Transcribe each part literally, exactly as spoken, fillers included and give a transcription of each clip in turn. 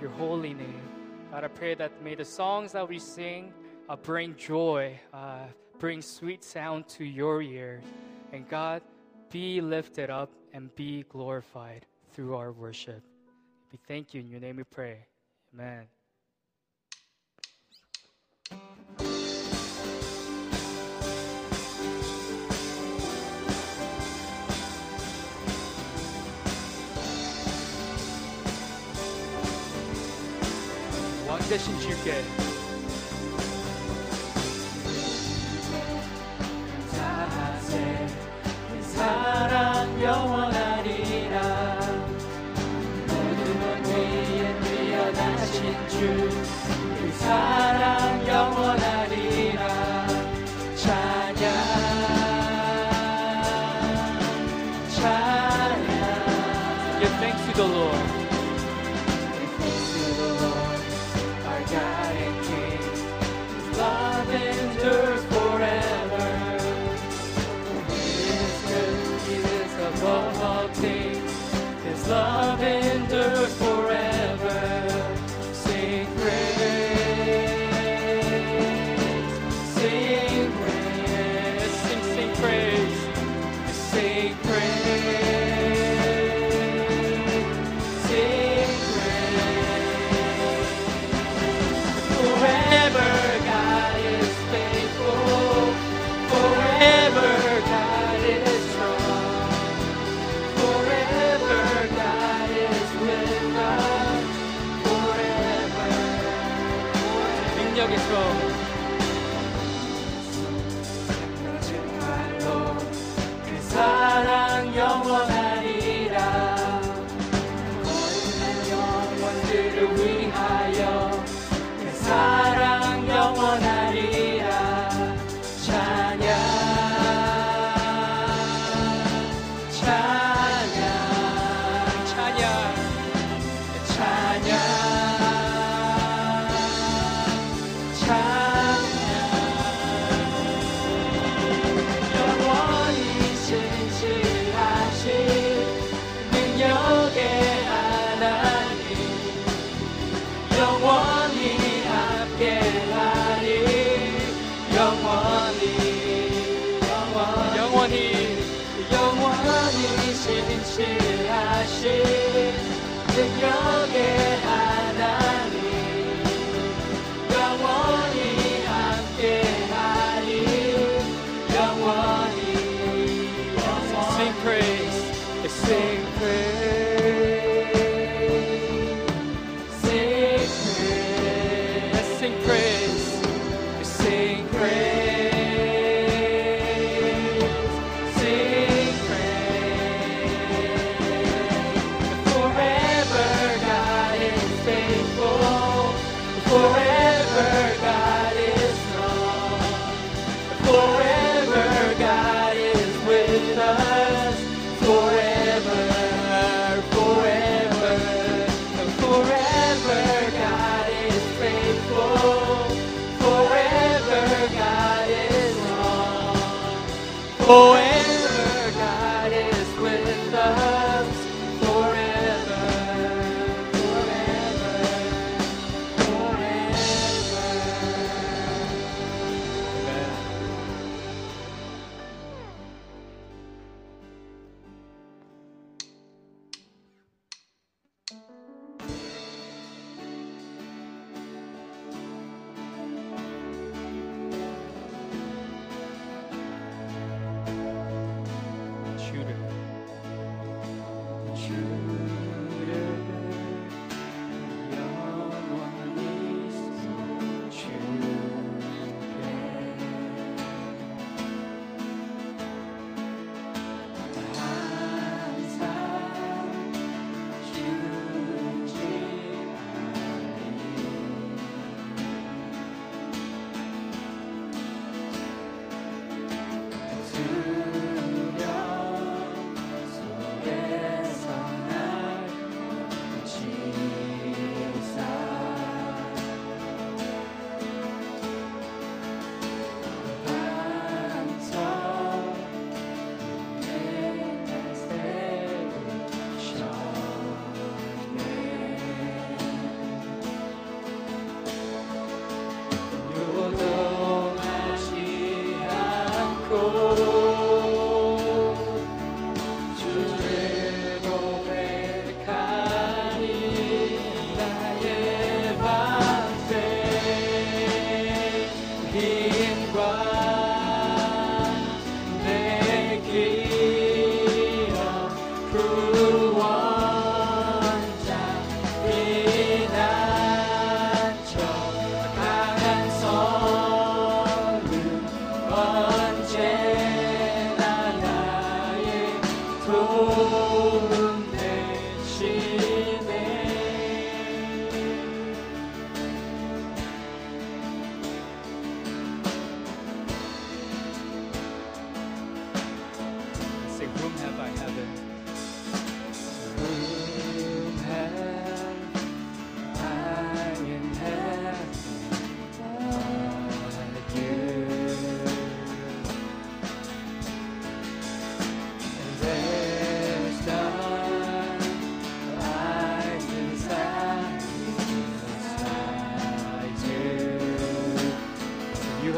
your holy name. God, I pray that may the songs that we sing uh, bring joy, uh, bring sweet sound to your ears. And God, be lifted up and be glorified through our worship. We thank you. In your name we pray. Amen. 왕되신 주께 감사하세. 그 사랑 영원하리라. 모든 원리에 뛰어나신 주, 그 사랑 영원하리라. 찬양 찬양. Give thanks to the Lord. Love endures forever. Sing praise, sing praise, sing, sing praise, sing praise, sing praise. Forever God is faithful. Forever God is strong. Forever. 여기서 그 사랑 영원하리라. 모든 영혼들을 위하여 그 사랑 영원하리라. 찬양 찬양 찬양 찬양. 신실하신 능력의 하나님 영원히 함께하리. 영원히 영원히. Sing praise, sing praise, sing praise, sing praise. Forever God is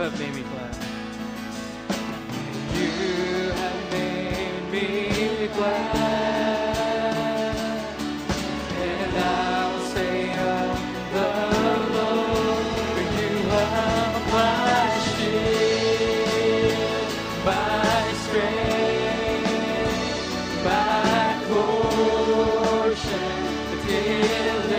have made me glad. You have made me glad, and I will say of the Lord, for you are my shield, my strength, my portion, the deliverer.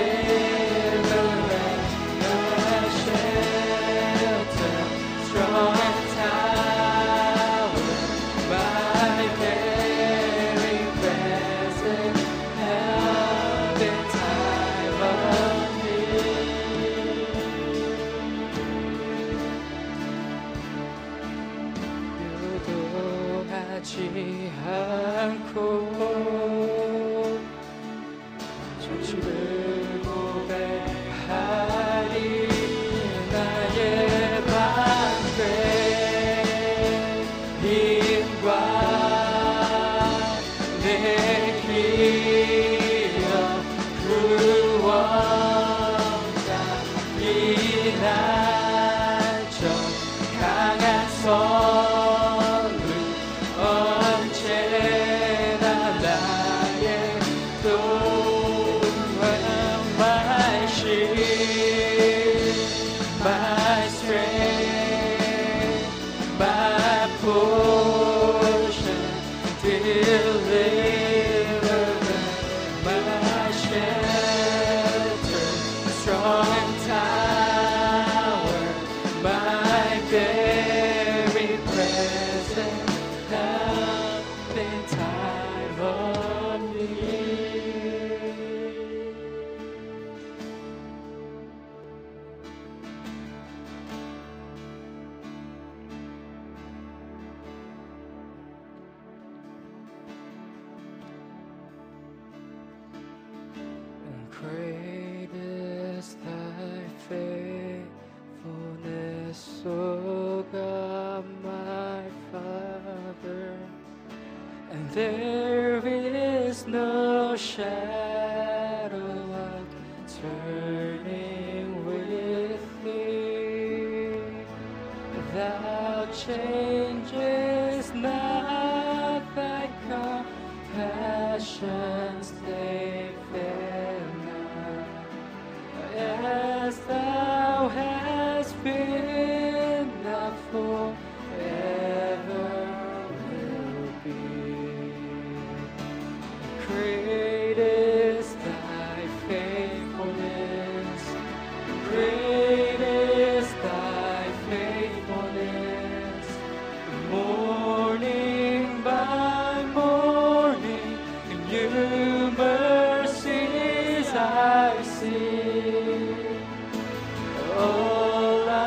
I see all I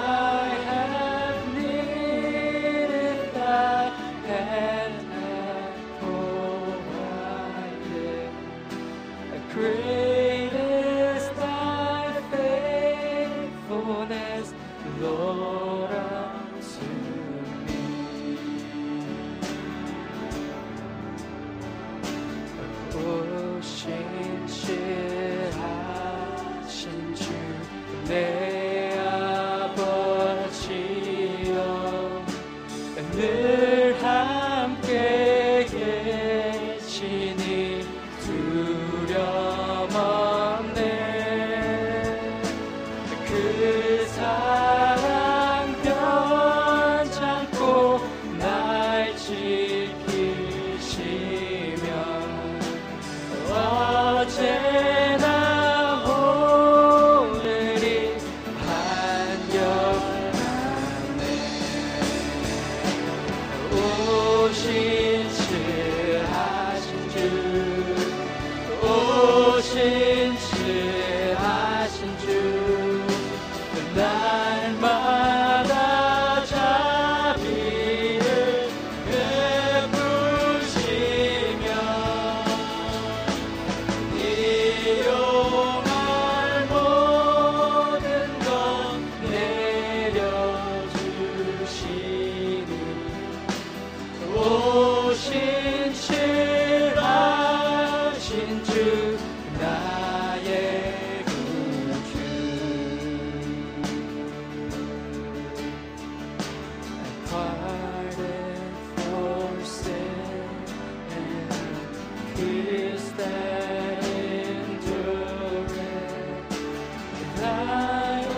오신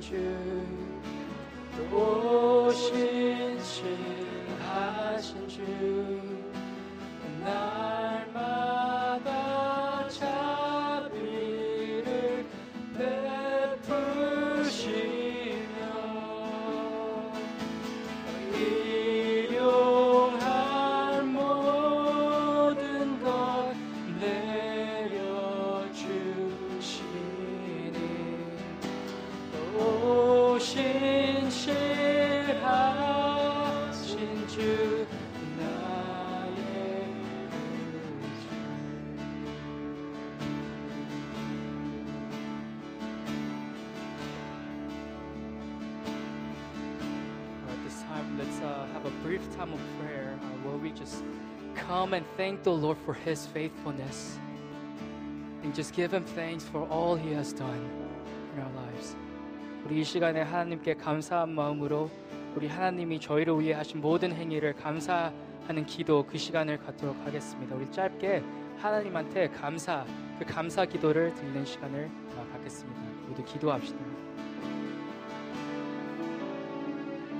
주 오신 brief time of prayer uh, where we just come and thank the Lord for His faithfulness and just give Him thanks for all He has done in our lives. 우리 이 시간에 하나님께 감사한 마음으로 우리 하나님이 저희를 위해 하신 모든 행위를 감사하는 기도 그 시간을 갖도록 하겠습니다. 우리 짧게 하나님한테 감사, 그 감사 기도를 드리는 시간을 갖겠습니다. 모두 기도합시다.